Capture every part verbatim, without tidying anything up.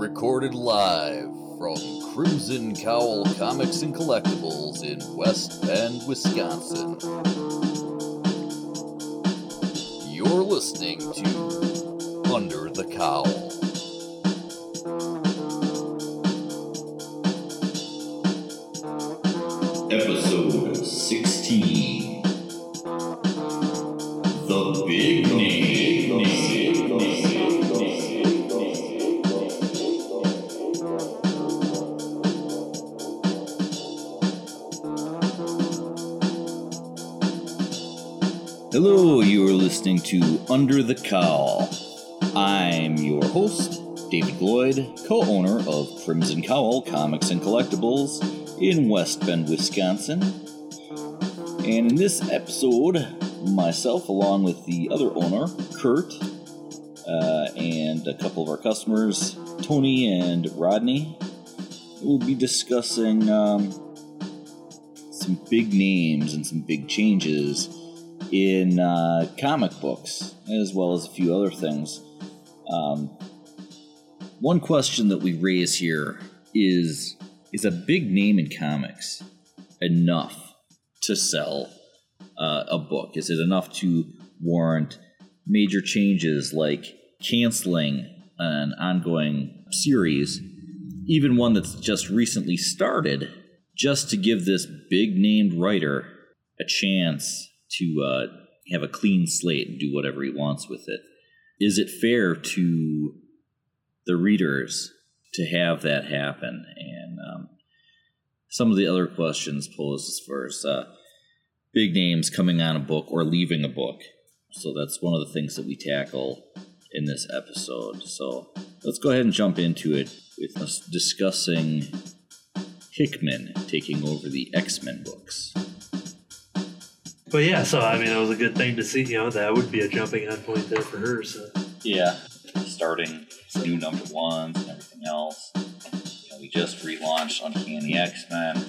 recorded live from Crimson Cowl Comics and Collectibles in West Bend, Wisconsin. You're listening to Under the Cowl. Hello, you are listening to Under the Cowl. I'm your host, David Lloyd, co-owner of Crimson Cowl Comics and Collectibles in West Bend, Wisconsin. And in this episode, myself, along with the other owner, Kurt, uh, and a couple of our customers, Tony and Rodney, will be discussing um, some big names and some big changes in uh, comic books, as well as a few other things. Um, one question that we raise here is, is a big name in comics enough to sell uh, a book? Is it enough to warrant major changes like canceling an ongoing series, even one that's just recently started, just to give this big-named writer a chance to uh, have a clean slate and do whatever he wants with it? Is it fair to the readers to have that happen? And um, some of the other questions posed as far as uh, big names coming on a book or leaving a book. So that's one of the things that we tackle in this episode. So let's go ahead and jump into it with us discussing Hickman taking over the X-Men books. But yeah, so I mean, it was a good thing to see, you know, that would be a jumping on point there for her, so. Yeah, starting new number ones and everything else. You know, we just relaunched Uncanny X-Men,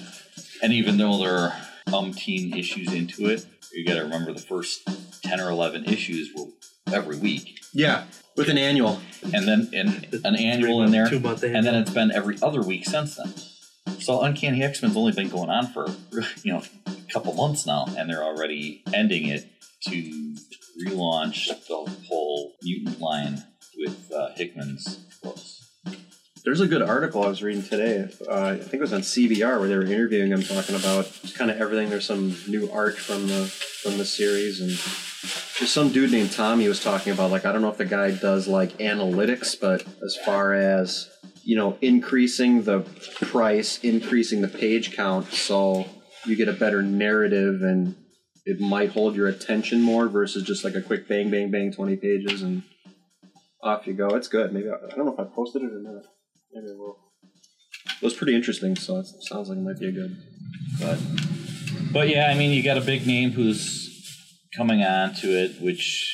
and even though there are umpteen issues into it, you gotta remember the first ten or eleven issues were every week. Yeah, with an annual. And then and an annual in there, two-month annual. And then it's been every other week since then. So Uncanny X-Men's only been going on for, you know, a couple months now, and they're already ending it to relaunch the whole mutant line with uh, Hickman's books. There's a good article I was reading today, uh, I think it was on C B R, where they were interviewing him, talking about kind of everything. There's some new art from the from the series, and there's some dude named Tommy was talking about, like, I don't know if the guy does, like, analytics, but as far as, you know, increasing the price, increasing the page count, so you get a better narrative and it might hold your attention more versus just like a quick bang, bang, bang, twenty pages and off you go. It's good. Maybe I, I don't know if I posted it or not. Maybe I will. It was pretty interesting, so it sounds like it might be a good. But, but yeah, I mean, you got a big name who's coming on to it, which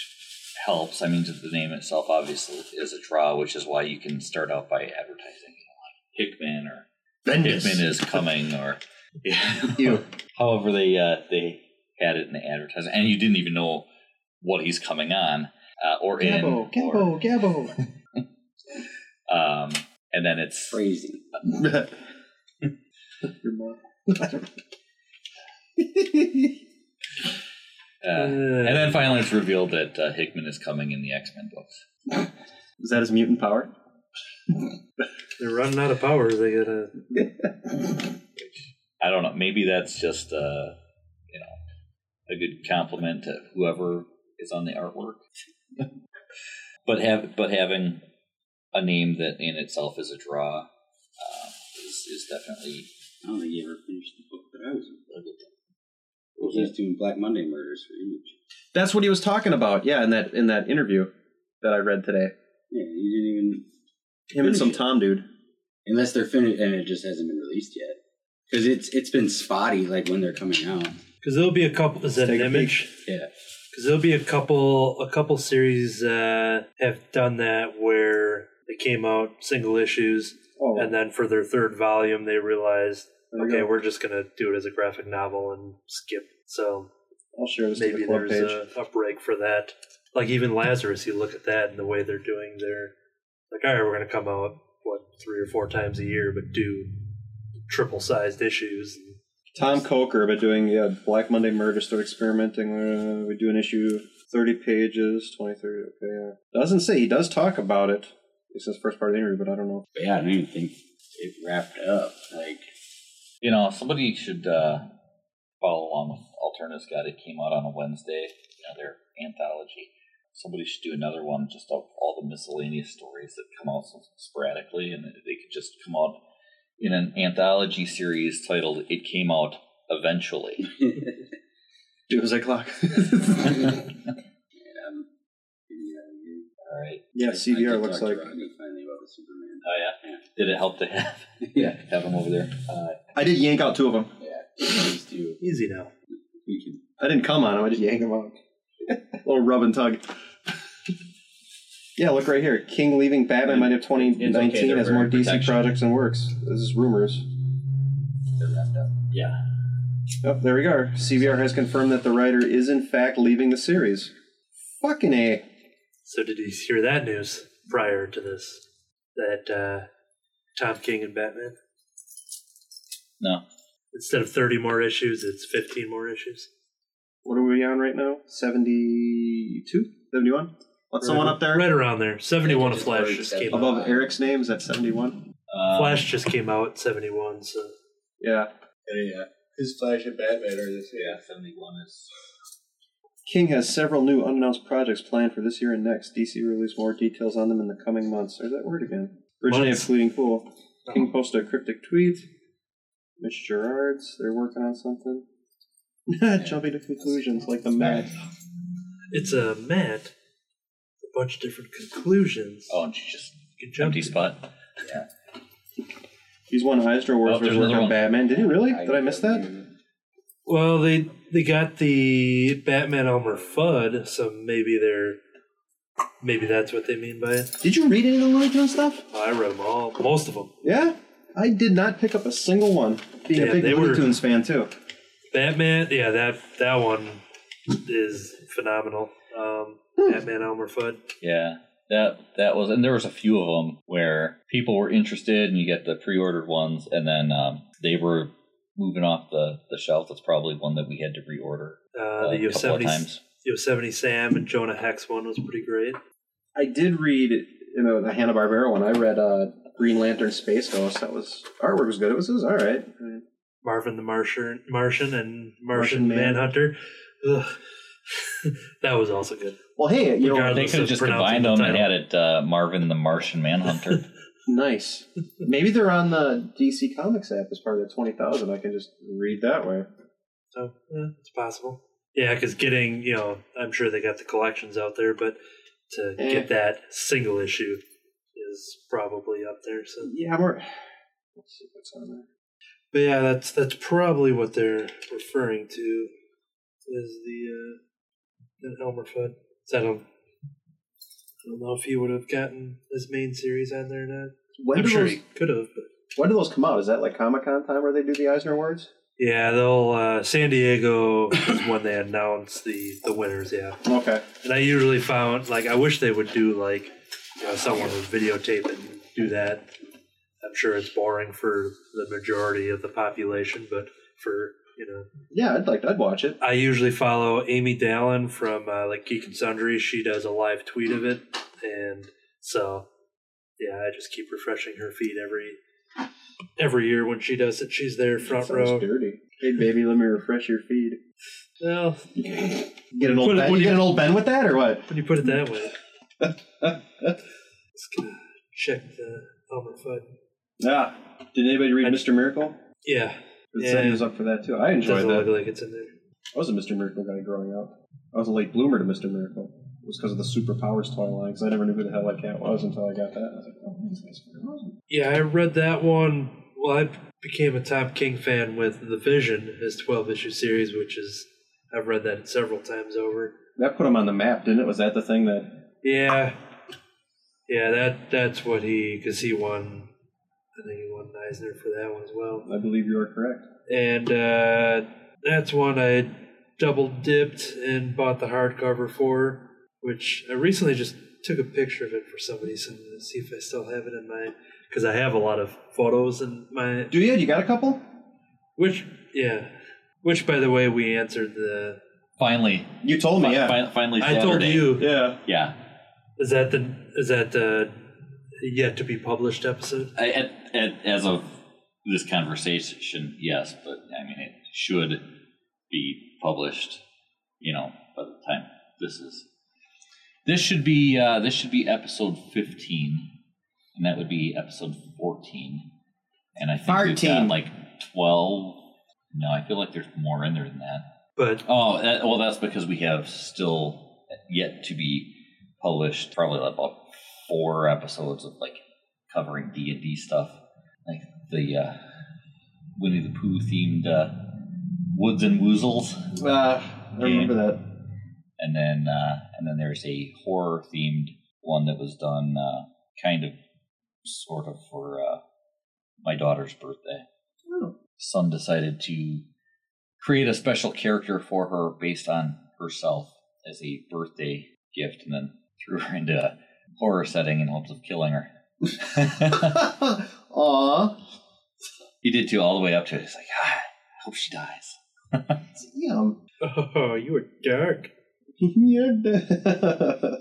helps. I mean, the name itself obviously is a draw, which is why you can start out by advertising, you know, like Hickman or Bendis. Hickman is coming, or yeah, however they uh, they had it in the advertising, and you didn't even know what he's coming on uh, or Gabbo, in. Gabbo, Gabbo, Gabbo. um, and then it's crazy. Your mom. Uh, and then finally it's revealed that uh, Hickman is coming in the X-Men books. Is that his mutant power? They're running out of powers. They gotta. I don't know. Maybe that's just, uh, you know, a good compliment to whoever is on the artwork. but have but having a name that in itself is a draw uh, is is definitely. I don't think you ever finished the book that I was in. Well, he's doing Black Monday murders for Image. That's what he was talking about, yeah, in that in that interview that I read today. Yeah, you didn't even... Him and some it. Tom dude. Unless they're finished, and it just hasn't been released yet. Because it's, it's been spotty, like, when they're coming out. Because there'll be a couple... Is that an Image? Yeah. Because there'll be a couple a couple series uh, have done that where they came out single issues, oh. and then for their third volume they realized... Okay, we're just going to do it as a graphic novel and skip. So I'll share this maybe there's page. A, a break for that. Like even Lazarus, you look at that and the way they're doing their... Like, all right, we're going to come out, what, three or four times a year, but do triple-sized issues. Tom Coker, but doing yeah, Black Monday Murder, started experimenting. Uh, we do an issue, thirty pages, twenty, thirty, okay, yeah. Doesn't say, he does talk about it. It's his first part of the interview, but I don't know. But yeah, I don't even think it wrapped up. Like, you know, somebody should uh, follow along with Alternus Guide. It came out on a Wednesday, you know, their anthology. Somebody should do another one just of all the miscellaneous stories that come out so sporadically, and they could just come out in an anthology series titled It Came Out Eventually. Doomsday Clock. All right. Yeah, C B R looks like. Finally about the Superman. Oh, yeah? Yeah. Did it help to have yeah, have them over there? Uh, I did yank out two of them. Yeah. Easy now. We can... I didn't come on them. I just yanked them out. A little rub and tug. Yeah, look right here. King leaving Batman might have twenty nineteen okay, as more D C projects and works. This is rumors. They're wrapped up. Yeah. Oh, there we go. C B R has confirmed that the writer is in fact leaving the series. Fucking A. So did you hear that news prior to this? That uh, Tom King and Batman? No. Instead of thirty more issues, it's fifteen more issues. What are we on right now? seventy-two? seventy-one? What's right, someone up there? Right around there. seventy-one of Flash just came above out. Above Eric's name, is that seventy-one? Um, Flash just came out at seventy-one, so... Yeah. Yeah. His Flash and Batman are this year. Yeah, seventy-one is... King has several new unannounced projects planned for this year and next. D C released more details on them in the coming months. There's that word again. Originally a fleeting pool. King posted a cryptic tweet. Mitch Gerards, they're working on something. Jumping to conclusions like the Matt. It's a Matt. A bunch of different conclusions. Oh, and she just empty spot. Yeah. He's won Eisner Awards for working on Batman. Did he really? Did I miss that? Well, they they got the Batman Elmer Fudd, so maybe they're maybe that's what they mean by it. Did you read any of the Looney Tunes stuff? I read them all, most of them. Yeah, I did not pick up a single one. Being yeah, a big Looney Tunes fan too. Batman, yeah, that that one is phenomenal. Um, hmm. Batman Elmer Fudd. Yeah, that that was, and there was a few of them where people were interested, and you get the pre-ordered ones, and then um, they were. Moving off the, the shelf, that's probably one that we had to reorder uh, uh, the Yosemite, a couple of times. Yosemite Sam and Jonah Hex one was pretty great. I did read, you know, the Hanna-Barbera one. I read uh, Green Lantern Space Ghost. That was, artwork was good. It was, it was all right. Mm. Marvin the Martian, Martian and Martian, Martian Manhunter. Man. That was also good. Well, hey, you know, they could have just combined them and had it uh, Marvin the Martian Manhunter. Nice. Maybe they're on the D C Comics app as part of the twenty thousand. I can just read that way. Oh, yeah, it's possible. Yeah, because getting, you know, I'm sure they got the collections out there, but to eh. get that single issue is probably up there. So yeah, we're... Let's see what's on there. But yeah, that's that's probably what they're referring to is the uh, Elmer Fudd. Is that a... I don't know if he would have gotten his main series on there or not. When I'm sure those, he could have. But. When do those come out? Is that like Comic-Con time where they do the Eisner Awards? Yeah, they'll uh, San Diego is when they announce the, the winners, yeah. Okay. And I usually found, like, I wish they would do, like, you know, someone would videotape it and do that. I'm sure it's boring for the majority of the population, but for, you know. Yeah, I'd like, I'd watch it. I usually follow Amy Dallin from, uh, like, Geek and Sundry. She does a live tweet of it. And so, yeah, I just keep refreshing her feed every every year when she does it. She's there front row. Dirty. Hey, baby, let me refresh your feed. Well, get an old Ben, you get an old Ben with that, or what? When you put it that way. Let's check the Elmer Fudd. Ah, did anybody read I, Mister Miracle? Yeah. It was up for that, too. I enjoyed that. It doesn't look like it's in there. I was a Mister Miracle guy growing up. I was a late bloomer to Mister Miracle. Was because of the Superpowers toy line, because I never knew who the hell that cat was until I got that. I was like, oh, that's nice. Yeah, I read that one. Well, I became a Tom King fan with The Vision, his twelve-issue series, which is, I've read that several times over. That put him on the map, didn't it? Was that the thing that... Yeah. Yeah, that that's what he, because he won, I think he won Eisner for that one as well. I believe you are correct. And uh, that's one I double-dipped and bought the hardcover for. Which I recently just took a picture of it for somebody, so I'm going to see if I still have it in my... Because I have a lot of photos in my... Do you? You got a couple? Which, yeah. Which, by the way, we answered the... Finally. You told me, fi- yeah. Fi- finally Saturday. I told you. Yeah. Yeah. Is that the... Is that the... Yet to be published episode? I, at, at, as of this conversation, yes, but I mean it should be published. You know, by the time this is, this should be uh, this should be episode fifteen, and that would be episode fourteen. And I think Farteen. We've got like twelve. No, I feel like there's more in there than that. But oh, that, well, that's because we have still yet to be published. Probably about four episodes of like covering D and D stuff, like the uh, Winnie the Pooh themed uh, Woods and Woozles. Uh, I remember that. And then, uh, and then there's a horror themed one that was done uh, kind of, sort of for uh, my daughter's birthday. Oh. Son decided to create a special character for her based on herself as a birthday gift, and then threw her into a horror setting in hopes of killing her. Aww. He did too, all the way up to it. He's like, ah, I hope she dies. Yum. Oh, you were dark. You're dark.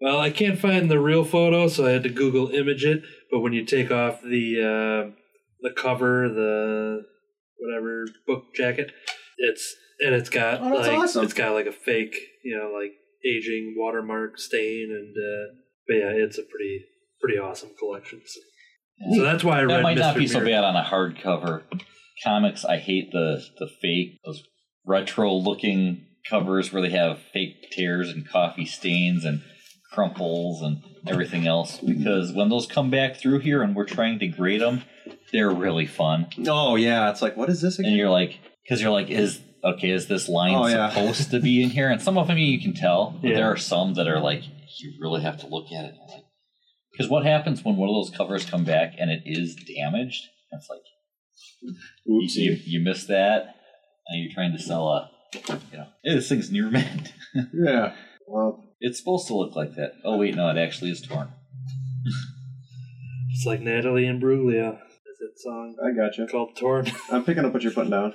Well, I can't find the real photo, so I had to Google image it. But when you take off the uh, the cover, the whatever book jacket, it's and it's got oh, like awesome. It's got like a fake, you know, like aging watermark stain and. Uh, But yeah, it's a pretty pretty awesome collection. So, so that's why I read Mister Miracle. That might not be so bad on a hardcover. Comics, I hate the, the fake, those retro-looking covers where they have fake tears and coffee stains and crumples and everything else. Because when those come back through here and we're trying to grade them, they're really fun. Oh, yeah. It's like, what is this again? And you're like, because you're like, is okay, is this line oh, yeah. supposed to be in here? And some of them you can tell. But yeah. There are some that are like... You really have to look at it. Because what happens when one of those covers come back and it is damaged? It's like, oopsie, you, you miss that. And you're trying to sell a, you know, hey, this thing's near mint. Yeah. Well, it's supposed to look like that. Oh, wait, no, it actually is torn. It's like Natalie Imbruglia. Is that song? I gotcha. Called Torn. I'm picking up what you're putting down.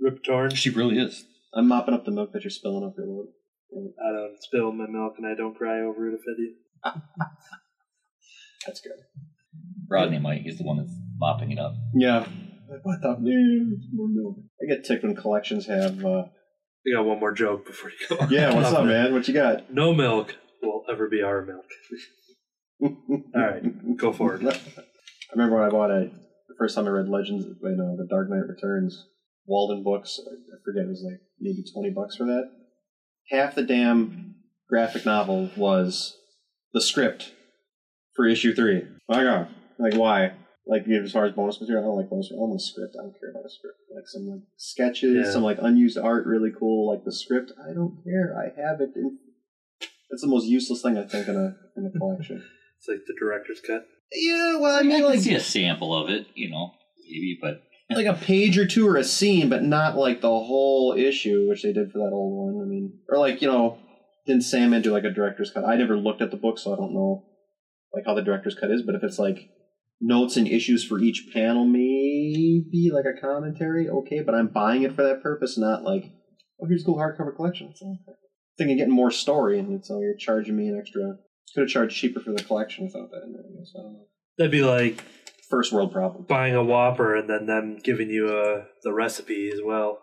Rip Torn. She really is. I'm mopping up the milk that you're spilling up your load. I don't spill my milk, and I don't cry over it if I do. That's good. Rodney might. He's the one that's mopping it up. Yeah. What the? Man? I get ticked when collections have... Uh... We got one more joke before you go. Yeah, what's up, man? What you got? No milk will ever be our milk. All right, go for it. I remember when I bought a... The first time I read Legends, when uh, The Dark Knight Returns, Walden Books, I forget, it was like maybe twenty bucks for that. Half the damn graphic novel was the script for issue three. My God. Like, why? Like, as far as bonus material, I don't like bonus material. I want a script. I don't care about a script. Like, some like sketches, yeah. some like unused art, really cool. Like, the script, I don't care. I have it. In... That's the most useless thing, I think, in a in a collection. It's like the director's cut? Yeah, well, I mean, I can like... see a sample of it, you know, maybe, but... Like a page or two or a scene, but not like the whole issue, which they did for that old one. I mean, or like, you know, didn't Sandman do like a director's cut? I never looked at the book, so I don't know like how the director's cut is, but if it's like notes and issues for each panel, maybe like a commentary, okay, but I'm buying it for that purpose, not like, oh, here's a cool hardcover collection. It's like, I'm thinking getting more story, and it's like you're charging me an extra. Could have charged cheaper for the collection without that in there, I guess. I don't know. That'd be like. First world problem. Buying a Whopper and then them giving you uh, the recipe as well.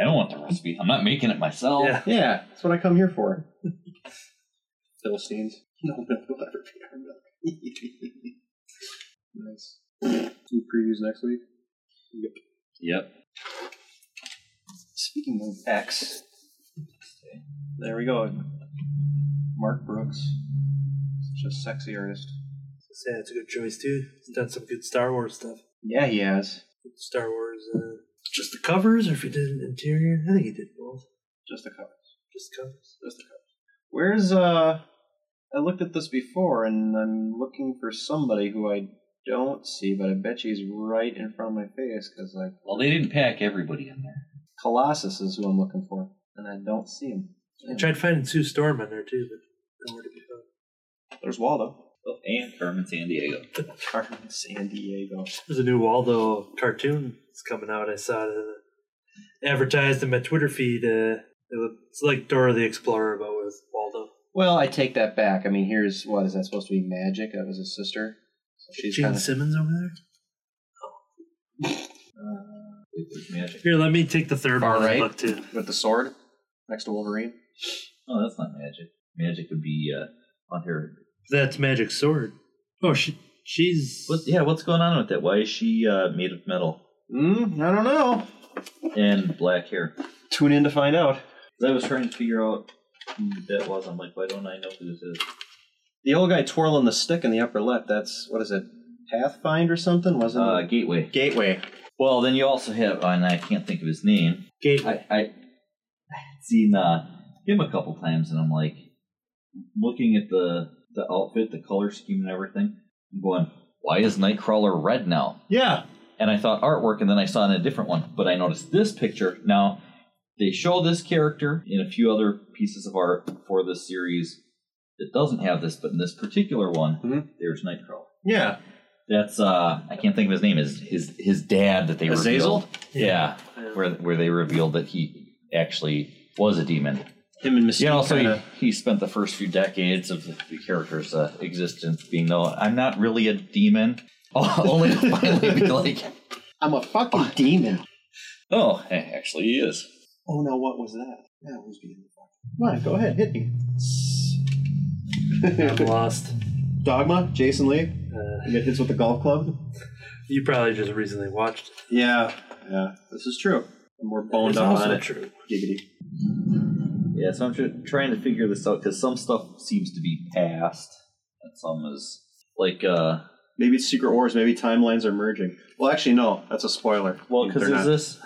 I don't want the recipe. I'm not making it myself. Yeah, yeah that's what I come here for. Philistines. No milk will ever be our milk. Nice. Two previews next week? Yep. Yep. Speaking of X, there we go. Mark Brooks. Such a sexy artist. Yeah, it's a good choice, too. He's done some good Star Wars stuff. Yeah, he has. Star Wars, uh, just the covers, or if he did an interior? I think he did both. Just the covers. Just the covers. Just the covers. Where's, uh... I looked at this before, and I'm looking for somebody who I don't see, but I bet she's right in front of my face, because, like... Well, they didn't pack everybody in there. Colossus is who I'm looking for, and I don't see him. I tried finding Sue Storm in there, too, but nowhere to be found. There's Waldo. Oh, and Carmen San Diego. Carmen San Diego. There's a new Waldo cartoon that's coming out. I saw it advertised in my Twitter feed. Uh, it's like Dora the Explorer, but with Waldo. Well, I take that back. I mean, here's, what, is that supposed to be Magic? That was his sister. So she's Gene kinda... Simmons over there? Oh. Uh, there's Magic. Here, let me take the third Far one. Right, look too. With the sword next to Wolverine? Oh, that's not Magic. Magic would be uh, on her... That's Magic Sword. Oh, she, she's... What, yeah, what's going on with that? Why is she uh, made of metal? Mm, I don't know. And black hair. Tune in to find out. I was trying to figure out who that was. I'm like, why don't I know who this is? The old guy twirling the stick in the upper left, that's, what is it, Pathfind or something? Wasn't uh, it? Gateway. Gateway. Well, then you also have, and I can't think of his name. Gateway. I, I've seen uh, him a couple times, and I'm like, looking at the... the outfit, the color scheme and everything. I'm going, why is Nightcrawler red now? Yeah. And I thought artwork, and then I saw a different one. But I noticed this picture. Now, they show this character in a few other pieces of art for this series that doesn't have this, but in this particular one, mm-hmm. there's Nightcrawler. Yeah. That's, uh, I can't think of his name, his his, his dad that they Azazel? revealed. Yeah. yeah. Where where they revealed that he actually was a demon. Him and Mister Yeah, also kinda... he, he spent the first few decades of the, the character's uh, existence being known. I'm not really a demon, only to finally be like, I'm a fucking oh. demon. Oh, actually, he is. Oh no, what was that? That was beautiful. Come on, go ahead, hit me. I'm lost. Dogma, Jason Lee. Uh, you get hits with the golf club. You probably just recently watched it. Yeah, yeah, this is true. And we're boned up on it. True. Giggity. Yeah, so I'm trying to figure this out, because some stuff seems to be past, and some is, like, uh... Maybe it's Secret Wars, maybe timelines are merging. Well, actually, no, that's a spoiler. Well, because is not. this...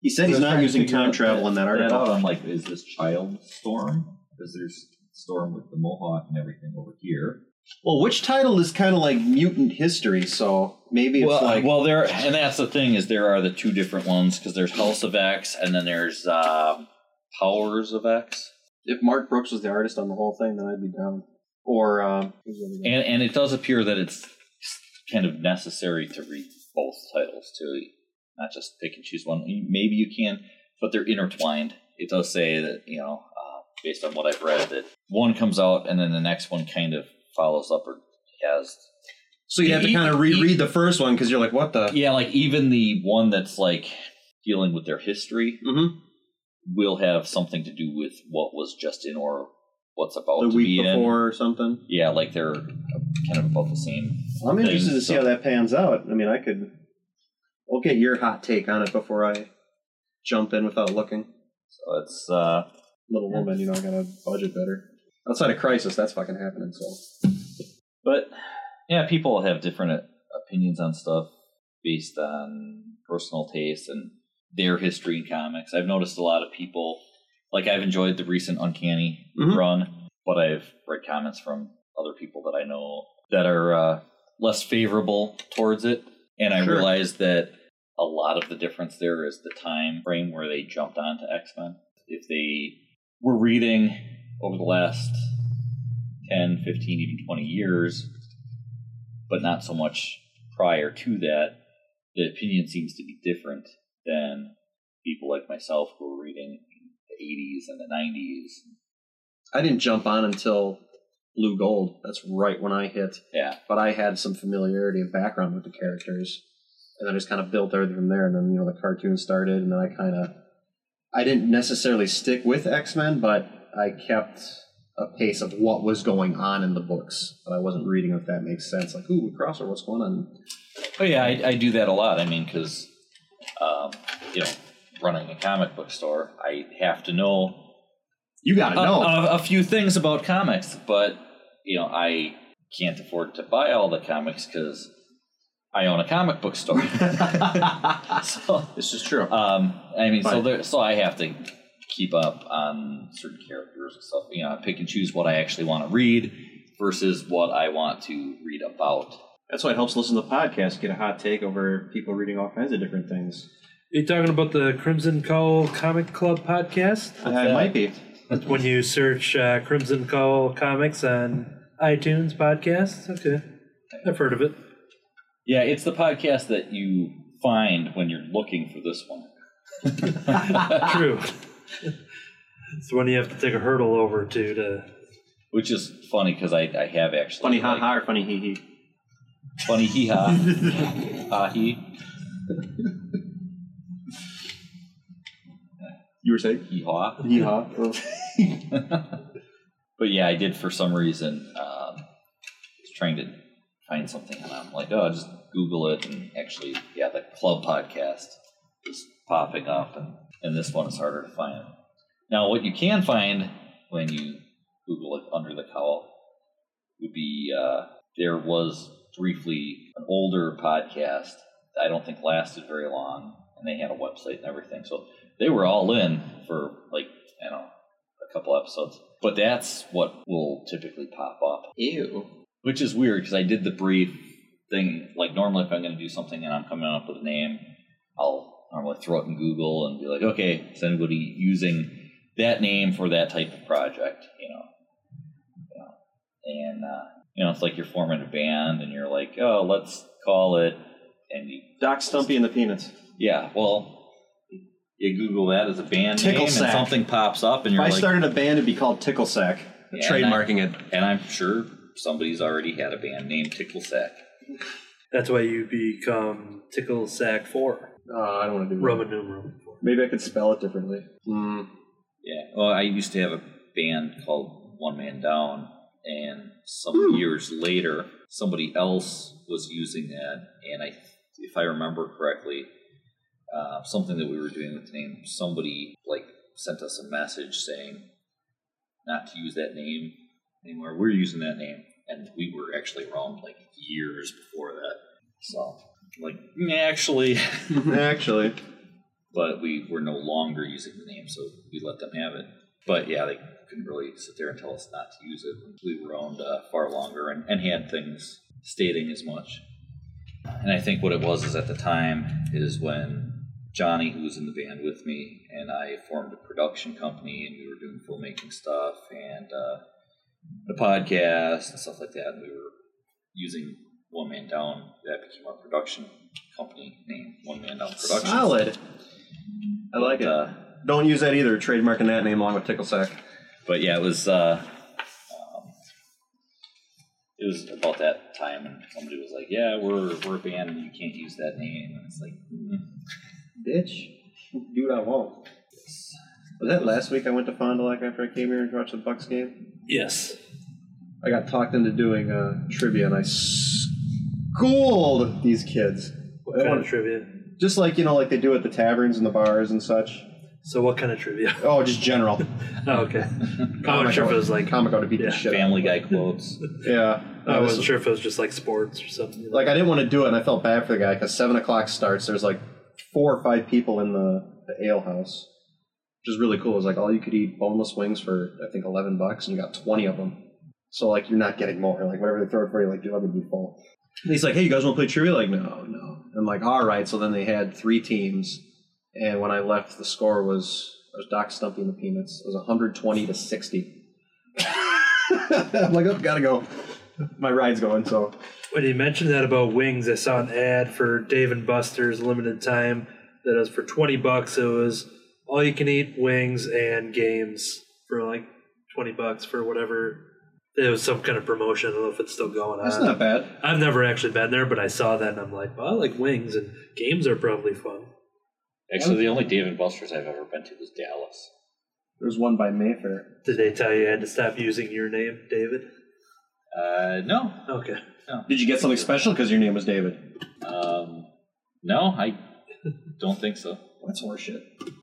He said he's not using time travel that, in that article. That I'm like, is this Child Storm? Because there's Storm with the Mohawk and everything over here. Well, which title is kind of like mutant history, so maybe it's well, like... Well, there, and that's the thing, is there are the two different ones, because there's House of X, and then there's, uh... Powers of X. If Mark Brooks was the artist on the whole thing, then I'd be down. Or um, and and it does appear that it's kind of necessary to read both titles too, not just pick and choose one. Maybe you can, but they're intertwined. It does say that, you know, uh, based on what I've read, that one comes out and then the next one kind of follows up or has. So you have to kind of reread the first one because you're like, what the? Yeah, like even the one that's like dealing with their history. Mm-hmm. will have something to do with what was just in or what's about the to be in. The week before or something? Yeah, like they're kind of about the same. Well, I'm things, interested to so. see how that pans out. I mean, I could... We'll get your hot take on it before I jump in without looking. So it's... Uh, Little Woman, you know, I gotta budget better. Outside of Crisis, that's fucking happening, so... But, yeah, people have different opinions on stuff based on personal taste and their history in comics. I've noticed a lot of people, like I've enjoyed the recent Uncanny mm-hmm. run, but I've read comments from other people that I know that are uh, less favorable towards it. And I sure. realized that a lot of the difference there is the time frame where they jumped onto X-Men. If they were reading over the last ten, fifteen, even twenty years, but not so much prior to that, the opinion seems to be different than people like myself who were reading the eighties and the nineties. I didn't jump on until Blue Gold. That's right when I hit. Yeah. But I had some familiarity and background with the characters, and I just kind of built everything from there. And then, you know, the cartoon started, and then I kind of... I didn't necessarily stick with X-Men, but I kept a pace of what was going on in the books. But I wasn't reading, if that makes sense. Like, ooh, crossover, what's going on? Oh, yeah, I, I do that a lot. I mean, because... Um, you know, running a comic book store, I have to know you gotta a, know a, a few things about comics, but you know, I can't afford to buy all the comics because I own a comic book store. So this is true. Um, I mean, but, so there, so I have to keep up on certain characters and stuff. You know, I pick and choose what I actually want to read versus what I want to read about. That's why it helps listen to the podcast, get a hot take over people reading all kinds of different things. Are you talking about the Crimson Cowl Comic Club podcast? I, I might be. That's when you search uh, Crimson Cowl Comics on iTunes podcast? Okay. I've heard of it. Yeah, it's the podcast that you find when you're looking for this one. True. It's the one you have to take a hurdle over to. to... Which is funny because I, I have actually. Funny ha ha or funny hee hee? Funny hee ha. Ha hee. You were saying? Hee haw. Hee haw. But yeah, I did for some reason. Um, was trying to find something, and I'm like, oh, just Google it, and actually, yeah, the club podcast is popping up, and, and this one is harder to find. Now, what you can find when you Google it, Under the Cowl, would be uh, there was briefly an older podcast that I don't think lasted very long, and they had a website and everything, so they were all in for, like, I don't know, a couple episodes. But that's what will typically pop up. Ew. Which is weird, because I did the brief thing. Like, normally if I'm going to do something and I'm coming up with a name, I'll normally throw it in Google and be like, okay, is anybody using that name for that type of project, you know? You know. And, uh, you know, it's like you're forming a band and you're like, oh, let's call it. And you Doc Stumpy and the Peanuts. Yeah, well, you Google that as a band Tickle name sack. And something pops up. And you're if like, I started a band, it'd be called Tickle Sack. Yeah, trademarking and I, it. And I'm sure somebody's already had a band named Tickle Sack. That's why you become Tickle Sack four. Uh, I don't want to do Roman numeral. Maybe I could spell it differently. Mm. Yeah. Well, I used to have a band called One Man Down, and some Ooh. years later, somebody else was using that, and I, if I remember correctly, uh, something that we were doing with the name, somebody like sent us a message saying not to use that name anymore. We're using that name, and we were actually wrong like years before that. So, like, actually, actually. But we were no longer using the name, so we let them have it. But yeah, they couldn't really sit there and tell us not to use it. We were owned uh, far longer and, and had things stating as much. And I think what it was is at the time is when Johnny, who was in the band with me, and I formed a production company, and we were doing filmmaking stuff and uh, the podcast and stuff like that. And we were using One Man Down. That became our production company name, One Man Down Productions. Solid. I like but, it. Uh, Don't use that either. Trademarking that name along with Tickle Sack. But yeah, it was uh, um, it was about that time, and somebody was like, "Yeah, we're we're a band, and you can't use that name." And it's like, mm-hmm. "Bitch, do what I want." Yes. Was that last week I went to Fond du Lac after I came here and watched the Bucks game? Yes. I got talked into doing uh, trivia, and I schooled these kids. What kind of trivia? Just like, you know, like they do at the taverns and the bars and such. So what kind of trivia? Oh, just general. Oh, okay. I wasn't sure if it was like... Comico to beat yeah, the shit Family out. Guy quotes. Yeah. I wasn't was, sure if it was just like sports or something. Like, like I didn't want to do it, and I felt bad for the guy, because seven o'clock starts. There's like four or five people in the, the ale house, which is really cool. It was like all you could eat boneless wings for, I think, eleven bucks, and you got twenty of them. So, like, you're not getting more. Like, whatever they throw it for you, like, dude, I'm going to be full. And he's like, hey, you guys want to play trivia? Like, no, no. I'm like, all right. So then they had three teams. And when I left, the score was, I was Doc Stumpy and the Peanuts. It was one hundred twenty to sixty. I'm like, oh, gotta go. My ride's going, so. When you mentioned that about wings, I saw an ad for Dave and Buster's limited time that was for twenty bucks. It was all you can eat wings and games for like twenty bucks for whatever. It was some kind of promotion. I don't know if it's still going on. That's not bad. I've never actually been there, but I saw that, and I'm like, well, I like wings, and games are probably fun. Actually, the only Dave and Buster's I've ever been to was Dallas. There was one by Mayfair. Did they tell you I had to stop using your name, David? Uh, no. Okay. No. Did you get something special because your name was David? Um, no, I don't think so. That's horseshit.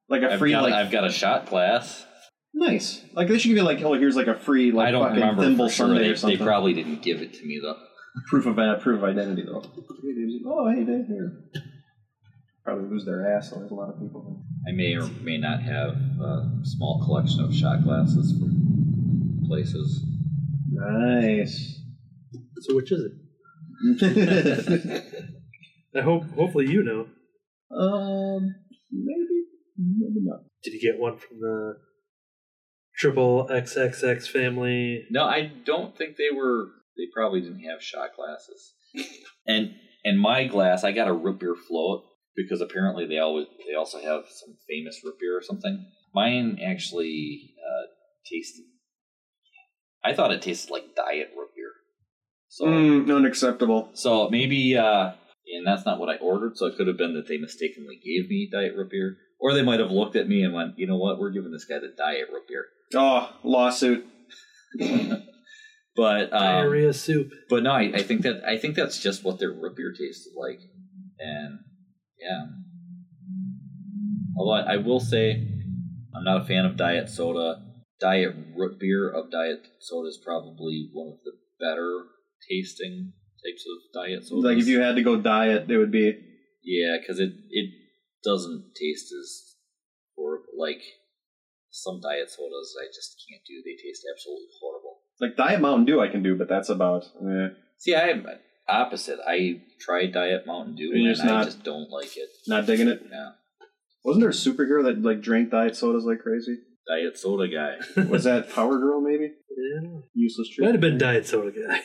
Like a I've free, got, like... I've got a shot glass. Nice. Like, they should give you, like, oh, here's, like, a free, like, I don't fucking remember thimble sure. Sunday they, or something. They probably didn't give it to me, though. Proof of uh, proof of identity, though. Oh, hey, Dave, here. Probably lose their ass, so there's a lot of people. I may or may not have a small collection of shot glasses from places. Nice. So which is it? I hope, hopefully you know. Um, maybe, maybe not. Did you get one from the... triple X X X family. No, I don't think they were. They probably didn't have shot glasses. And and my glass, I got a root beer float because apparently they always they also have some famous root beer or something. Mine actually uh, tasted. I thought it tasted like diet root beer. So mm, unacceptable. So maybe, uh, and that's not what I ordered. So it could have been that they mistakenly gave me diet root beer, or they might have looked at me and went, "You know what? We're giving this guy the diet root beer." Oh, lawsuit. But um, diarrhea soup. But no, I, I think that I think that's just what their root beer tasted like, and yeah. Although I, I will say, I'm not a fan of diet soda. Diet root beer of diet soda is probably one of the better tasting types of diet soda. Like if you had to go diet, it would be. Yeah, because it, it doesn't taste as horrible. Like some diet sodas I just can't do. They taste absolutely horrible. Like Diet Mountain Dew I can do, but that's about. Eh. See, I'm opposite. I tried Diet Mountain Dew and, and not, I just don't like it. Not digging it? Yeah. Wasn't there a superhero that like drank diet sodas like crazy? Diet soda guy. Was that Power Girl, maybe? Yeah. Useless trick. Might have been Diet Soda Guy.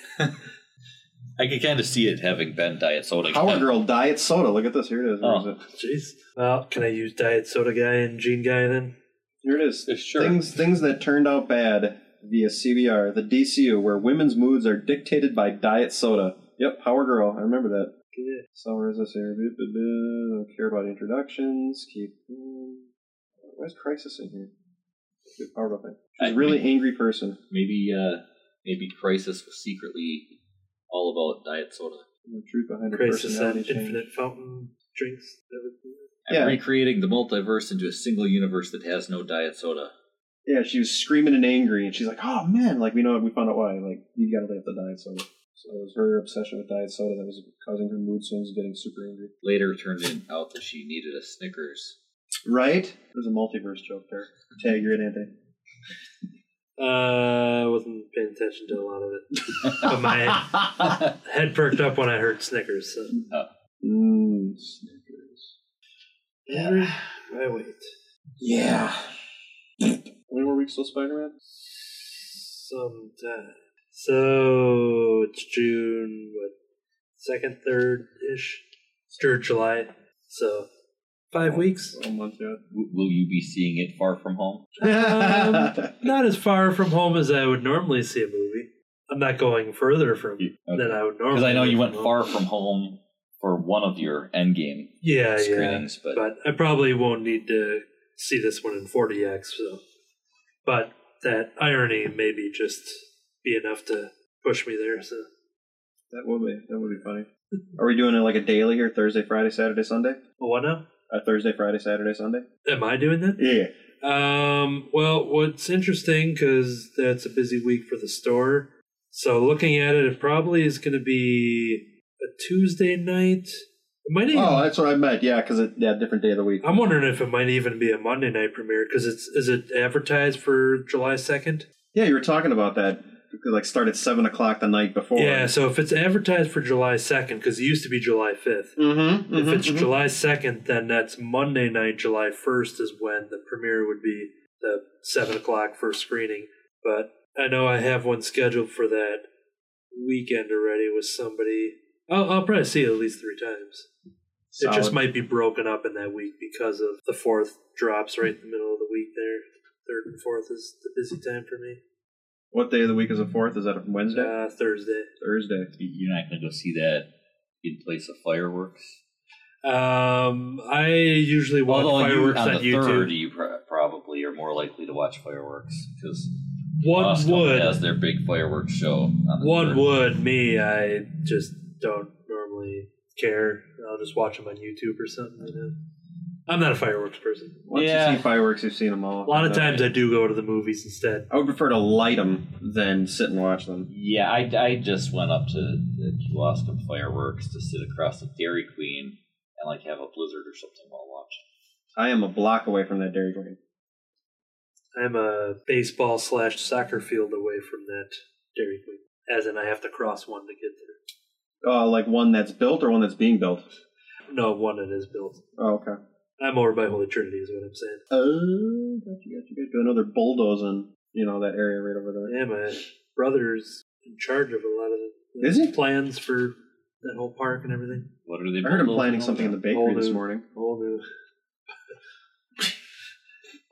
I could kind of see it having been Diet Soda Power Guy. Power Girl, Diet Soda. Look at this. Here it is. Oh, jeez. Well, can I use Diet Soda Guy and Gene Guy then? Here it is. Sure. Things, things that turned out bad via C B R. The D C U, where women's moods are dictated by Diet Soda. Yep, Power Girl. I remember that. Yeah. So where is this here? I don't care about introductions. Keep. Where's Crisis in here? Power thing. She's a really maybe, angry person. Maybe uh, maybe Crisis was secretly all about diet soda. The truth behind Crisis and infinite fountain drinks. And yeah. Recreating the multiverse into a single universe that has no diet soda. Yeah, she was screaming and angry, and she's like, "Oh man!" Like we know, we found out why. Like you got to lay off the diet soda. So it was her obsession with diet soda that was causing her mood swings, and getting super angry. Later, it turned out that she needed a Snickers. Right? There's a multiverse joke there. Tag, you're in, Anthony. Uh, I wasn't paying attention to a lot of it. But my head perked up when I heard Snickers. So. Oh. Mm, Snickers. Yeah. I wait. Yeah. When were we still Spider-Man? Sometime. So, it's June, what, second, third-ish? Or July. So... Five weeks. Almost, yeah. Will you be seeing it far from home? Um, not as far from home as I would normally see a movie. I'm not going further from you, okay. than I would normally. Because I know you went home. Far from home for one of your Endgame yeah, screenings. Yeah, but... but I probably won't need to see this one in forty X. So, but that irony may be just be enough to push me there. So that would be that would be funny. Are we doing it like a daily or Thursday, Friday, Saturday, Sunday? Oh, what now? Uh, Thursday, Friday, Saturday, Sunday? Am I doing that? Yeah. Um, well, what's interesting, because that's a busy week for the store. So looking at it, it probably is going to be a Tuesday night. It might even, oh, that's what I meant. Yeah, because it's yeah, a different day of the week. I'm wondering if it might even be a Monday night premiere, because it's is it advertised for July second? Yeah, you were talking about that. Like start at seven o'clock the night before. Yeah, so if it's advertised for July second, because it used to be July fifth. Mm-hmm, if mm-hmm, it's mm-hmm. July second, then that's Monday night, July first is when the premiere would be the seven o'clock first screening. But I know I have one scheduled for that weekend already with somebody. I'll, I'll probably see it at least three times. Solid. It just might be broken up in that week because of the fourth drops right in the middle of the week there. Third and fourth is the busy time for me. What day of the week is the fourth? Is that a Wednesday? Uh, Thursday. Thursday. You're not going to go see that in place of fireworks? Um, I usually watch Although fireworks you, on, on the YouTube. third, you pro- probably are more likely to watch fireworks because Boston has their big fireworks show. On the one third. Would. Me, I just don't normally care. I'll just watch them on YouTube or something. You know? I'm not a fireworks person. Once yeah. you see fireworks, you've seen them all. A lot of times I do go to the movies instead. I would prefer to light them than sit and watch them. Yeah, I, I just went up to the kiosk of fireworks to sit across the Dairy Queen and like have a blizzard or something while watching. I am a block away from that Dairy Queen. I'm a baseball slash soccer field away from that Dairy Queen. As in I have to cross one to get there. Uh, like one that's built or one that's being built? No, one that is built. Oh, okay. I'm over by Holy Trinity is what I'm saying. Oh, gotcha, gotcha, gotcha. Another bulldozing. you know, that area right over there. Yeah, my brother's in charge of a lot of the Is he? plans for that whole park and everything. What are they? I heard him planning something in the bakery this morning. Whole new,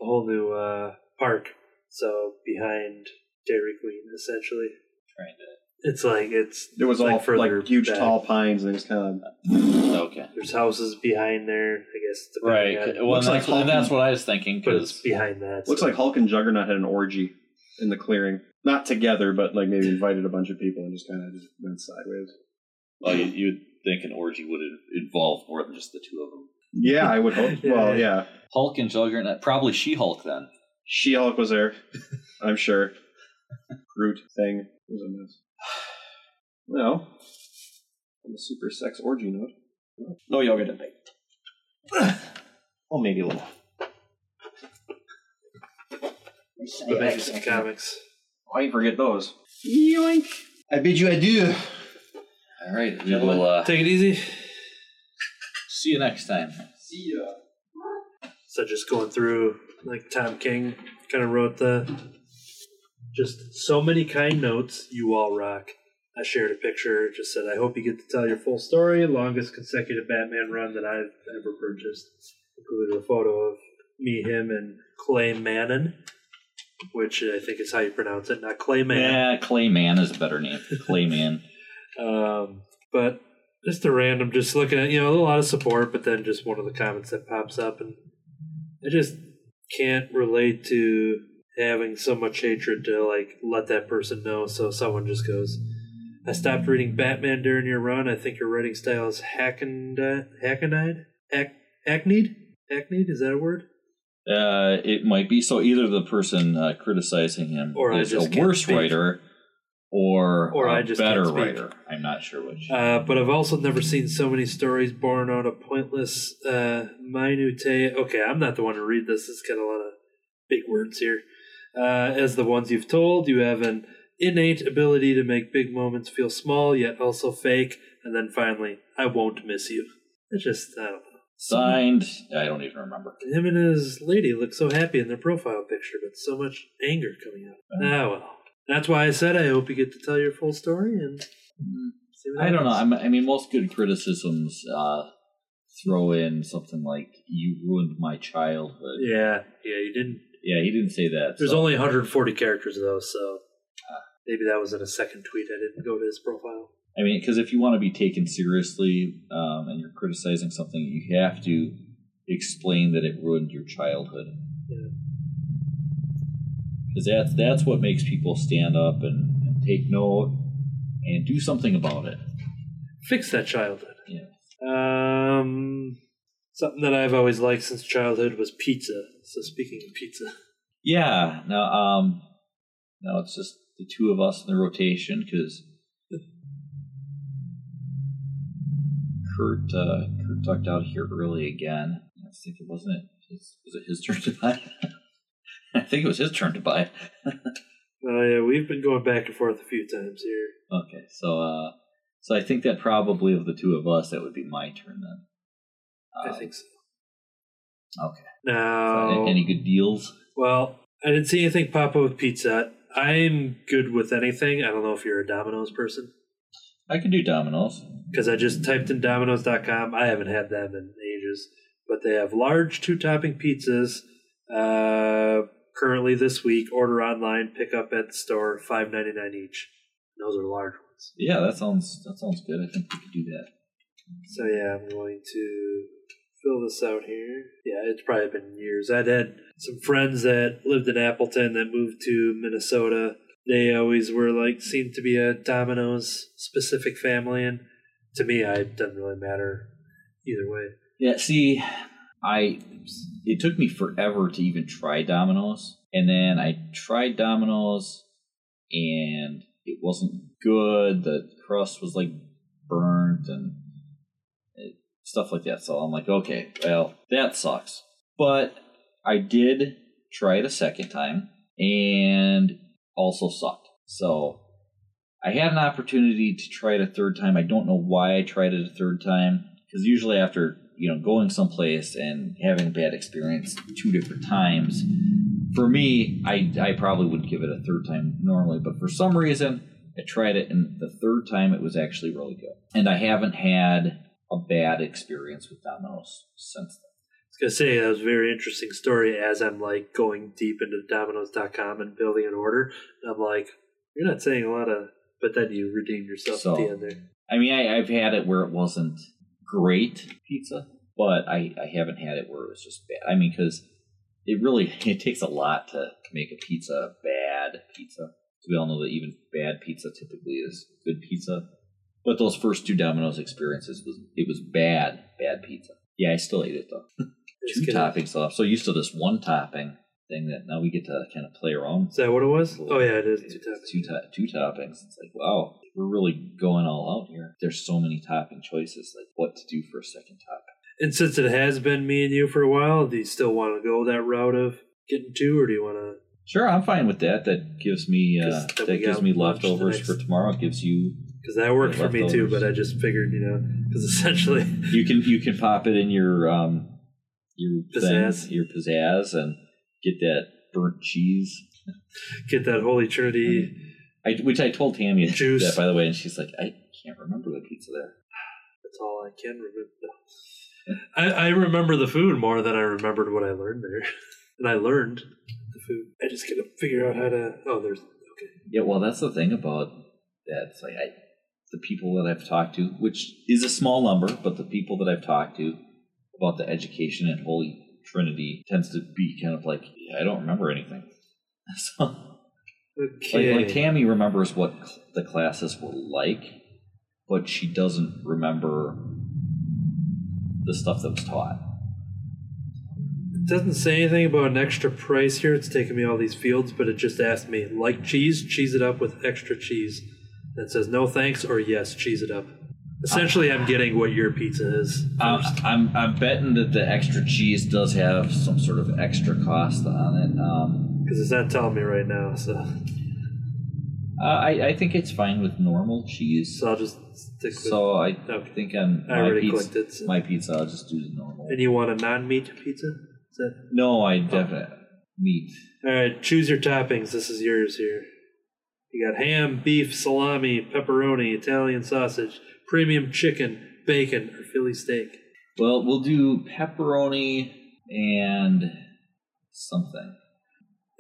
whole new uh, park. So behind Dairy Queen, essentially. Trying to. It's like it's. It was all for like huge back. tall pines, and they just kind of. Okay. There's houses behind there, I guess. Right. Well, it looks like Hulk, and that's what I was thinking. Because behind that, looks so. like Hulk and Juggernaut had an orgy in the clearing, not together, but like maybe invited a bunch of people and just kind of just went sideways. Well, you, you'd think an orgy would involve more than just the two of them. Yeah, I would hope. yeah. Well, yeah. Hulk and Juggernaut, probably She-Hulk then. She-Hulk was there, I'm sure. Groot thing was a mess. Well, on the super sex orgy note, no yoga tonight. Well, maybe a little. The basic comics. Why you forget those? Yoink! I bid you adieu. All right, we will uh, take it easy. See you next time. See ya. So just going through, like Tom King kind of wrote the. Just so many kind notes. You all rock. I shared a picture. It just said, I hope you get to tell your full story. Longest consecutive Batman run that I've ever purchased. Included a photo of me, him, and Clay Mannon, which I think is how you pronounce it. Not Clay Man. Yeah, Clay Man is a better name. Clay Man. um, but just a random, just looking at, you know, a lot of support, but then just one of the comments that pops up. And I just can't relate to having so much hatred to, like, let that person know. So someone just goes, I stopped reading Batman during your run. I think your writing style is hackneyed. Hackneyed? Hackneyed? Hackneyed? Is that a word? Uh, it might be. So either the person uh, criticizing him or is a worse speak. writer or, or a I just better writer. I'm not sure which. Uh, but I've also never seen so many stories born out of pointless uh, minute. Okay, I'm not the one to read this. It's got a lot of big words here. Uh, as the ones you've told, you have an innate ability to make big moments feel small, yet also fake. And then finally, I won't miss you. It's just, I don't know. Signed, I don't even remember. Him and his lady look so happy in their profile picture, but so much anger coming out. Ah, oh, well. That's why I said I hope you get to tell your full story. And see what I don't know. I'm, I mean, most good criticisms uh, throw in something like, you ruined my childhood. Yeah, yeah, you didn't. Yeah, he didn't say that. There's so. only one hundred forty characters, though, so maybe that was in a second tweet. I didn't go to his profile. I mean, because if you want to be taken seriously um, and you're criticizing something, you have to explain that it ruined your childhood. Yeah. Because that's, that's what makes people stand up and, and take note and do something about it. Fix that childhood. Yeah. Um... Something that I've always liked since childhood was pizza. So speaking of pizza. Yeah. Now, um, now it's just the two of us in the rotation because Kurt, uh, Kurt ducked out here early again. I think it wasn't it. His, was it his turn to buy? I think it was his turn to buy. Oh, uh, yeah. We've been going back and forth a few times here. Okay. So, uh, so I think that probably of the two of us, that would be my turn then. I um, think so. Okay. Now, any good deals? Well, I didn't see anything pop up with pizza. I'm good with anything. I don't know if you're a Domino's person. I can do Domino's. Because I just typed in Domino's dot com. I haven't had them in ages. But they have large two-topping pizzas uh, currently this week. Order online, pick up at the store, five ninety-nine each. And those are large ones. Yeah, that sounds that sounds good. I think we could do that. So yeah, I'm going to fill this out here. Yeah, it's probably been years. I'd had some friends that lived in Appleton that moved to Minnesota. They always were like, seemed to be a Domino's specific family, and to me, it doesn't really matter either way. Yeah, see, I it took me forever to even try Domino's, and then I tried Domino's, and it wasn't good. The crust was like burnt and stuff like that. So I'm like, okay, well, that sucks. But I did try it a second time and also sucked. So I had an opportunity to try it a third time. I don't know why I tried it a third time. Because usually after, you know, going someplace and having a bad experience two different times, for me, I, I probably would give it a third time normally, but for some reason, I tried it, and the third time it was actually really good. And I haven't had a bad experience with Domino's since then. I was going to say, that was a very interesting story as I'm, like, going deep into Domino's dot com and building an order. I'm like, you're not saying a lot of, but then you redeem yourself so, at the end there. I mean, I, I've had it where it wasn't great pizza, but I, I haven't had it where it was just bad. I mean, because it really, it takes a lot to, to make a pizza bad pizza. We all know that even bad pizza typically is good pizza. But those first two Domino's experiences, was it was bad, bad pizza. Yeah, I still ate it, though. Two toppings left. So used to this one topping thing that now we get to kind of play around. Is that what it was? Oh, yeah, it is. Two toppings. Two, to- two toppings. It's like, wow, we're really going all out here. There's so many topping choices, like what to do for a second topping. And since it has been me and you for a while, do you still want to go that route of getting two, or do you want to? Sure, I'm fine with that. That gives me uh, that gives me leftovers for tomorrow. It gives you. Because that worked for me too, but I just figured, you know, because essentially you can you can pop it in your um. Your pizzazz. Thing, your pizzazz, and get that burnt cheese. Get that Holy Trinity. I, which I told Tammy juice. That, by the way, and she's like, I can't remember the pizza there. That's all I can remember. I, I remember the food more than I remembered what I learned there. And I learned the food. I just got to figure out how to... Oh, there's... Okay. Yeah, well, that's the thing about that. It's like I, the people that I've talked to, which is a small number, but the people that I've talked to, about the education and Holy Trinity tends to be kind of like, yeah, I don't remember anything. So, okay. like, like Tammy remembers what cl- the classes were like, but she doesn't remember the stuff that was taught. It doesn't say anything about an extra price here. It's taking me all these fields, but it just asked me, like cheese, cheese it up with extra cheese. And it says no thanks or yes, cheese it up. Essentially, I'm getting what your pizza is. Um, I'm I'm betting that the extra cheese does have some sort of extra cost on it. Because um, it's not telling me right now, so... Uh, I, I think it's fine with normal cheese. So I'll just stick with... So I okay. think on I my, pizza, it, so. my pizza, I'll just do the normal. And you want a non-meat pizza? Is that... No, I definitely... Oh. Meat. All right, choose your toppings. This is yours here. You got ham, beef, salami, pepperoni, Italian sausage... Premium chicken, bacon, or Philly steak. Well, we'll do pepperoni and something.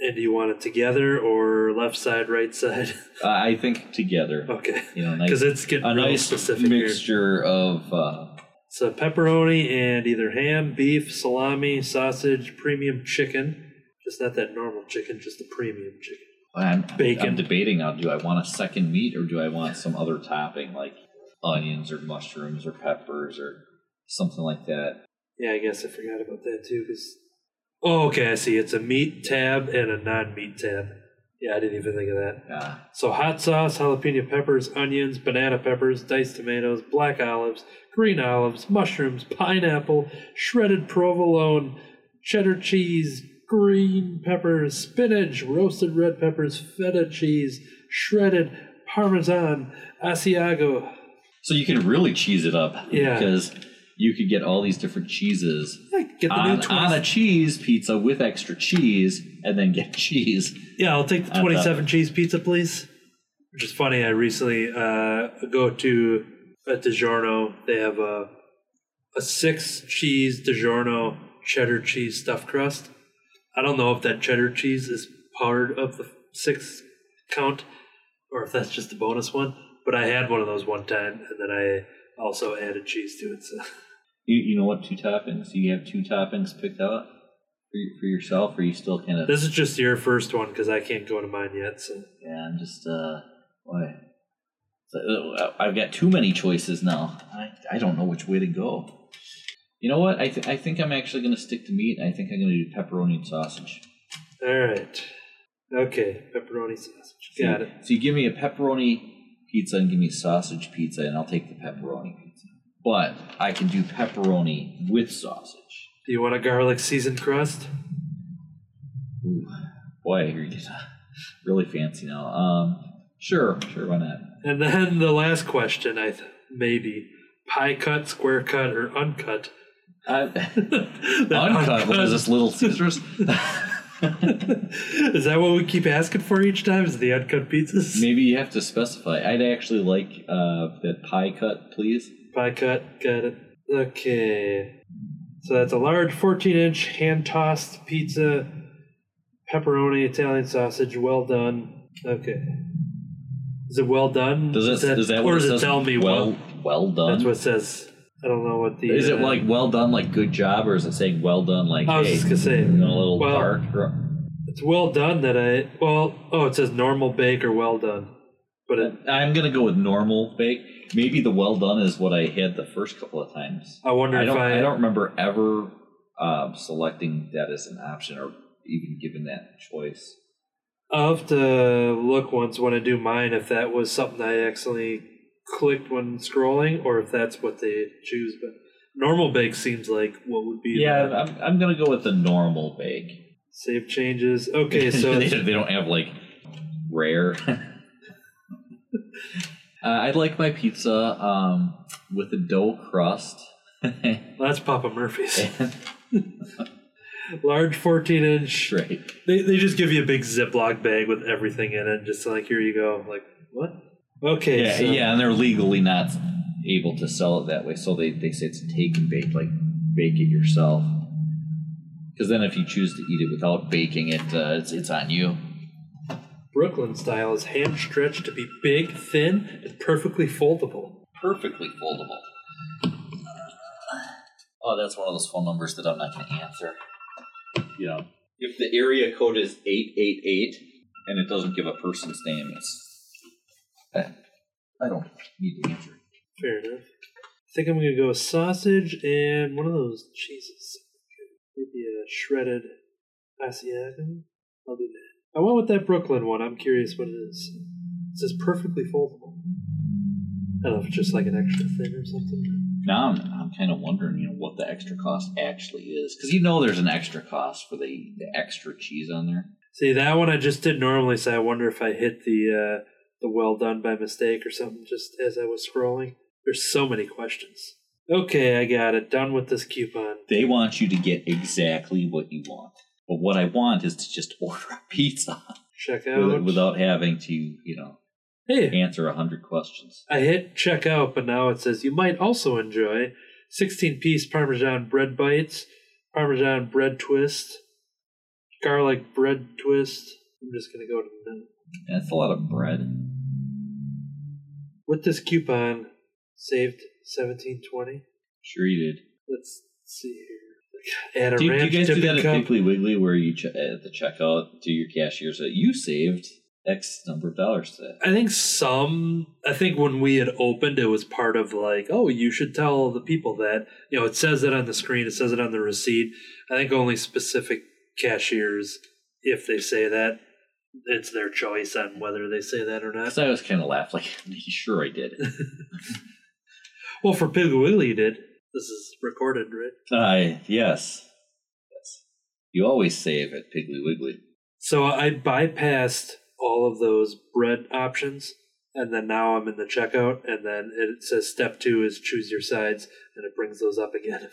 And do you want it together or left side, right side? uh, I think together. Okay. You know, because nice, it's getting a nice specific mixture here. Of. Uh, so pepperoni and either ham, beef, salami, sausage, premium chicken. Just not that normal chicken, just the premium chicken. I'm, bacon. I'm debating now. Do I want a second meat or do I want some other topping like? Onions or mushrooms or peppers or something like that. Yeah, I guess I forgot about that too. Cause oh, okay, I see. It's a meat tab and a non-meat tab. Yeah, I didn't even think of that. Yeah. So hot sauce, jalapeno peppers, onions, banana peppers, diced tomatoes, black olives, green olives, mushrooms, pineapple, shredded provolone, cheddar cheese, green peppers, spinach, roasted red peppers, feta cheese, shredded parmesan, Asiago. So you can really cheese it up, yeah. Because you could get all these different cheeses yeah, get the on, on a cheese pizza with extra cheese, and then get cheese. Yeah, I'll take the twenty-seven cheese pizza, please. Which is funny. I recently uh, go to a DiGiorno. They have a a six cheese DiGiorno cheddar cheese stuffed crust. I don't know if that cheddar cheese is part of the six count, or if that's just the bonus one. But I had one of those one time, and then I also added cheese to it. So, you you know what? Two toppings. Do you have two toppings picked out for you, for yourself? Or are you still kind of? This is just your first one because I can't go to mine yet. So yeah, I'm just uh, boy, so, I've got too many choices now. I I don't know which way to go. You know what? I th- I think I'm actually going to stick to meat. I think I'm going to do pepperoni and sausage. All right. Okay, pepperoni sausage. So got you, it. So you give me a pepperoni. Pizza and give me sausage pizza, and I'll take the pepperoni pizza. But I can do pepperoni with sausage. Do you want a garlic seasoned crust? Ooh, boy, you're getting really fancy now. Um, sure, sure, why not? And then the last question, I th- maybe pie cut, square cut, or uncut. Uh, uncut? Uncut? What is this, Little Caesars? Is that what we keep asking for each time? Is the uncut pizzas? Maybe you have to specify. I'd actually like uh, that pie cut, please. Pie cut, got it. Okay. So that's a large fourteen-inch hand-tossed pizza, pepperoni, Italian sausage, well done. Okay. Is it well done? Does, does, that, does that or does it, it tell me well, well? Well done. That's what it says. I don't know what the... Is it uh, like well done, like good job, or is it saying well done, like, I was hey, just gonna say, you know, a little well, dark? Or... It's well done that I... Well, oh, it says normal bake or well done. But it, I'm going to go with normal bake. Maybe the well done is what I had the first couple of times. I wonder I if I... I don't remember ever um, selecting that as an option or even given that choice. I'll have to look once when I do mine if that was something I accidentally... clicked when scrolling, or if that's what they choose. But normal bake seems like what would be. Yeah, the, I'm I'm gonna go with the normal bake. Save changes. Okay, so they, they don't have like rare. uh, I'd like my pizza um, with a dough crust. Well, that's Papa Murphy's. Large fourteen-inch. Right. They they just give you a big Ziploc bag with everything in it, just like here you go. Like what? Okay. Yeah, so. yeah, and they're legally not able to sell it that way, so they, they say it's take and bake, like bake it yourself. Because then, if you choose to eat it without baking it, uh, it's it's on you. Brooklyn style is hand stretched to be big, thin, and perfectly foldable. Perfectly foldable. Oh, that's one of those phone numbers that I'm not going to answer. You know, if the area code is eight eight eight, and it doesn't give a person's name, it's I don't need to answer. Fair enough. I think I'm going to go with sausage and one of those cheeses. Maybe a shredded Asiago. I'll do that. I went with that Brooklyn one. I'm curious what it is. It says perfectly foldable. I don't know if it's just like an extra thing or something. Now I'm, I'm kind of wondering, you know, what the extra cost actually is. Because you know there's an extra cost for the, the extra cheese on there. See, that one I just did normally, so I wonder if I hit the... Uh, the well done by mistake or something just as I was scrolling. There's so many questions. Okay, I got it. Done with this coupon. They want you to get exactly what you want. But what I want is to just order a pizza. Check out. Without having to, you know, hey, answer one hundred questions. I hit check out, but now it says you might also enjoy sixteen-piece Parmesan bread bites, Parmesan bread twist, garlic bread twist. I'm just going to go to the... That's a lot of bread. With this coupon, saved seventeen twenty. Sure you did. Let's see here. Add a do, ranch do you guys do that cup. At Piggly Wiggly where you ch- at the checkout do your cashiers that you saved X number of dollars today? I think some. I think when we had opened, it was part of like, oh, you should tell the people that. You know, it says it on the screen. It says it on the receipt. I think only specific cashiers, if they say that. It's their choice on whether they say that or not. Because I was kind of laughed like, sure I did. Well, for Piggly Wiggly you did. This is recorded, right? Uh, yes. Yes. You always save at Piggly Wiggly. So I bypassed all of those bread options, and then now I'm in the checkout, and then it says step two is choose your sides, and it brings those up again.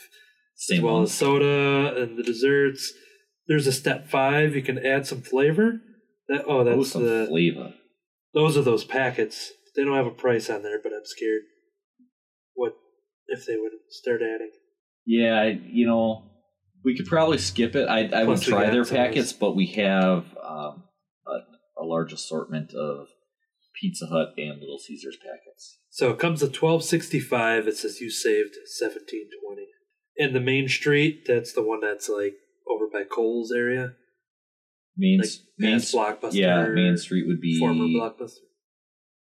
Same as well one. As soda and the desserts. There's a step five. You can add some flavor. That, oh, that's oh, the flavor. Those are those packets. They don't have a price on there, but I'm scared. What if they would start adding? Yeah, I, you know, we could probably skip it. I, I would try their packets, but we have um, a, a large assortment of Pizza Hut and Little Caesars packets. So it comes to twelve sixty-five. It says you saved seventeen twenty. And the Main Street, that's the one that's like over by Kohl's area. Main, like Main Blockbuster. Yeah, Main Street would be former Blockbuster.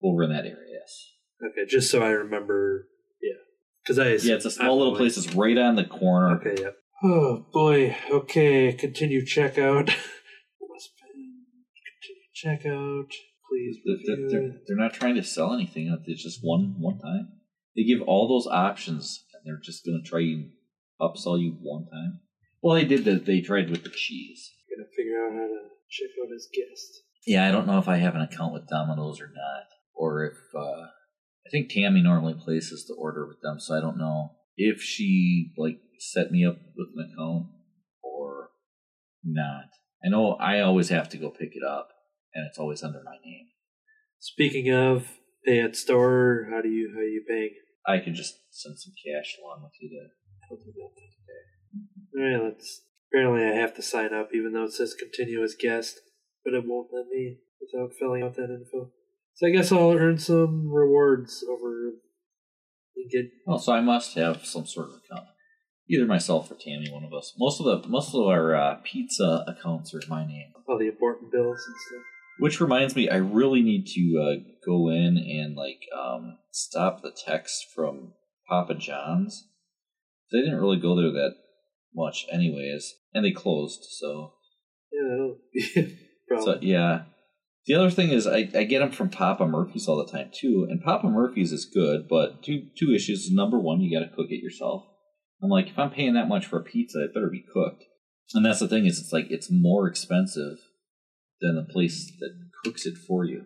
Over in that area, yes. Okay, just so I remember. Yeah, because I yeah, it's a small I'm little place. It's right on the corner. Okay, yeah. Oh boy. Okay, continue checkout. Continue checkout, please. They're, they're, they're not trying to sell anything. It's just one one time. They give all those options, and they're just going to try and upsell you one time. Well, they did that. They tried with the cheese. Gonna figure out how to check out his guest. Yeah, I don't know if I have an account with Domino's or not, or if uh, I think Tammy normally places the order with them, so I don't know if she like set me up with an account or not. I know I always have to go pick it up, and it's always under my name. Speaking of pay at store, how do you how you paying? I could just send some cash along with you to help me out today. All right, let's. Apparently, I have to sign up, even though it says continue as guest, but it won't let me without filling out that info. So I guess I'll earn some rewards over and get. Oh, so I must have some sort of account. Either myself or Tammy, one of us. Most of the most of our uh, pizza accounts are my name. All the important bills and stuff. Which reminds me, I really need to uh, go in and like um, stop the text from Papa John's. They didn't really go there that much, anyways, and they closed. So yeah, that'll be a problem. So, yeah. The other thing is, I, I get them from Papa Murphy's all the time too, and Papa Murphy's is good, but two two issues. Number one, you got to cook it yourself. I'm like, if I'm paying that much for a pizza, it better be cooked. And that's the thing is, it's like, it's more expensive than the place that cooks it for you.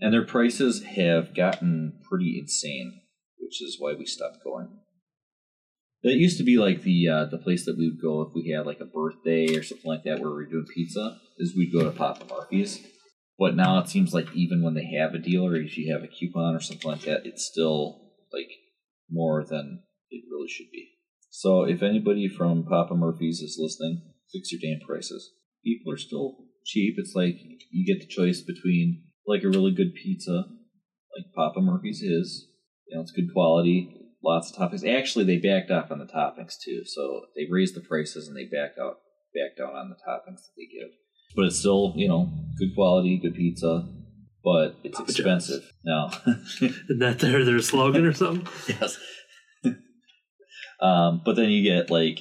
And their prices have gotten pretty insane, which is why we stopped going. It used to be like the uh, the place that we would go if we had like a birthday or something like that where we were doing pizza, is we'd go to Papa Murphy's. But now it seems like even when they have a deal or if you have a coupon or something like that, it's still like more than it really should be. So if anybody from Papa Murphy's is listening, fix your damn prices. People are still cheap. It's like you get the choice between like a really good pizza, like Papa Murphy's is. You know, it's good quality, lots of toppings. Actually, they backed up on the toppings too. So they raised the prices and they back out, back down on the toppings that they give. But it's still, you know, good quality, good pizza, but it's Papa expensive. Jones. No. Isn't that their, their slogan or something? Yes. Um, but then you get, like,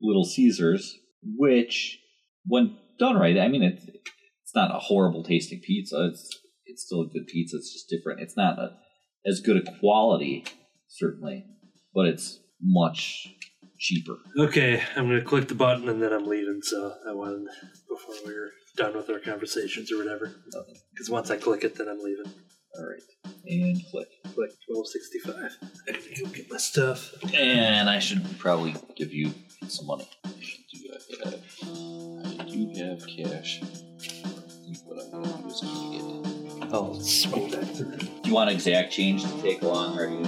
Little Caesars, which, when done right, I mean, it's, it's not a horrible-tasting pizza. It's it's still a good pizza. It's just different. It's not a, as good a quality, certainly, but it's much cheaper. Okay, I'm going to click the button, and then I'm leaving, so I wanted, before we were done with our conversations or whatever. Because once I click it, then I'm leaving. All right, and click. Click twelve sixty-five. I can go get my stuff. And I should probably give you some money. I do have, I do have cash. I think what I'm going to do is I'm going to get in. Oh, let's go back to that. Do you want exact change to take along, or are you?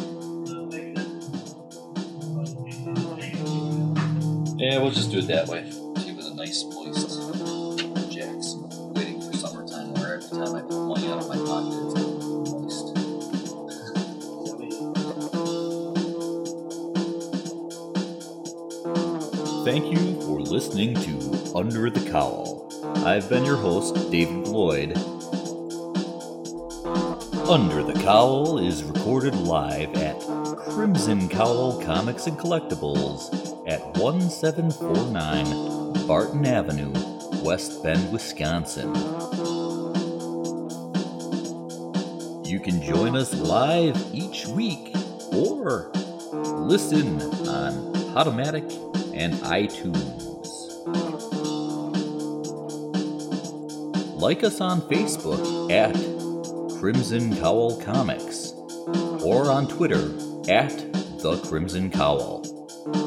Yeah, we'll just do it that way. She was a nice moist Jackson waiting for summertime, where every time I put money out of my pocket, it's thank you for listening to Under the Cowl. I've been your host, David Lloyd. Under the Cowl is recorded live at Crimson Cowl Comics and Collectibles at seventeen forty-nine Barton Avenue, West Bend, Wisconsin. You can join us live each week or listen on Podomatic and iTunes. Like us on Facebook at Crimson Cowl Comics or on Twitter at The Crimson Cowl.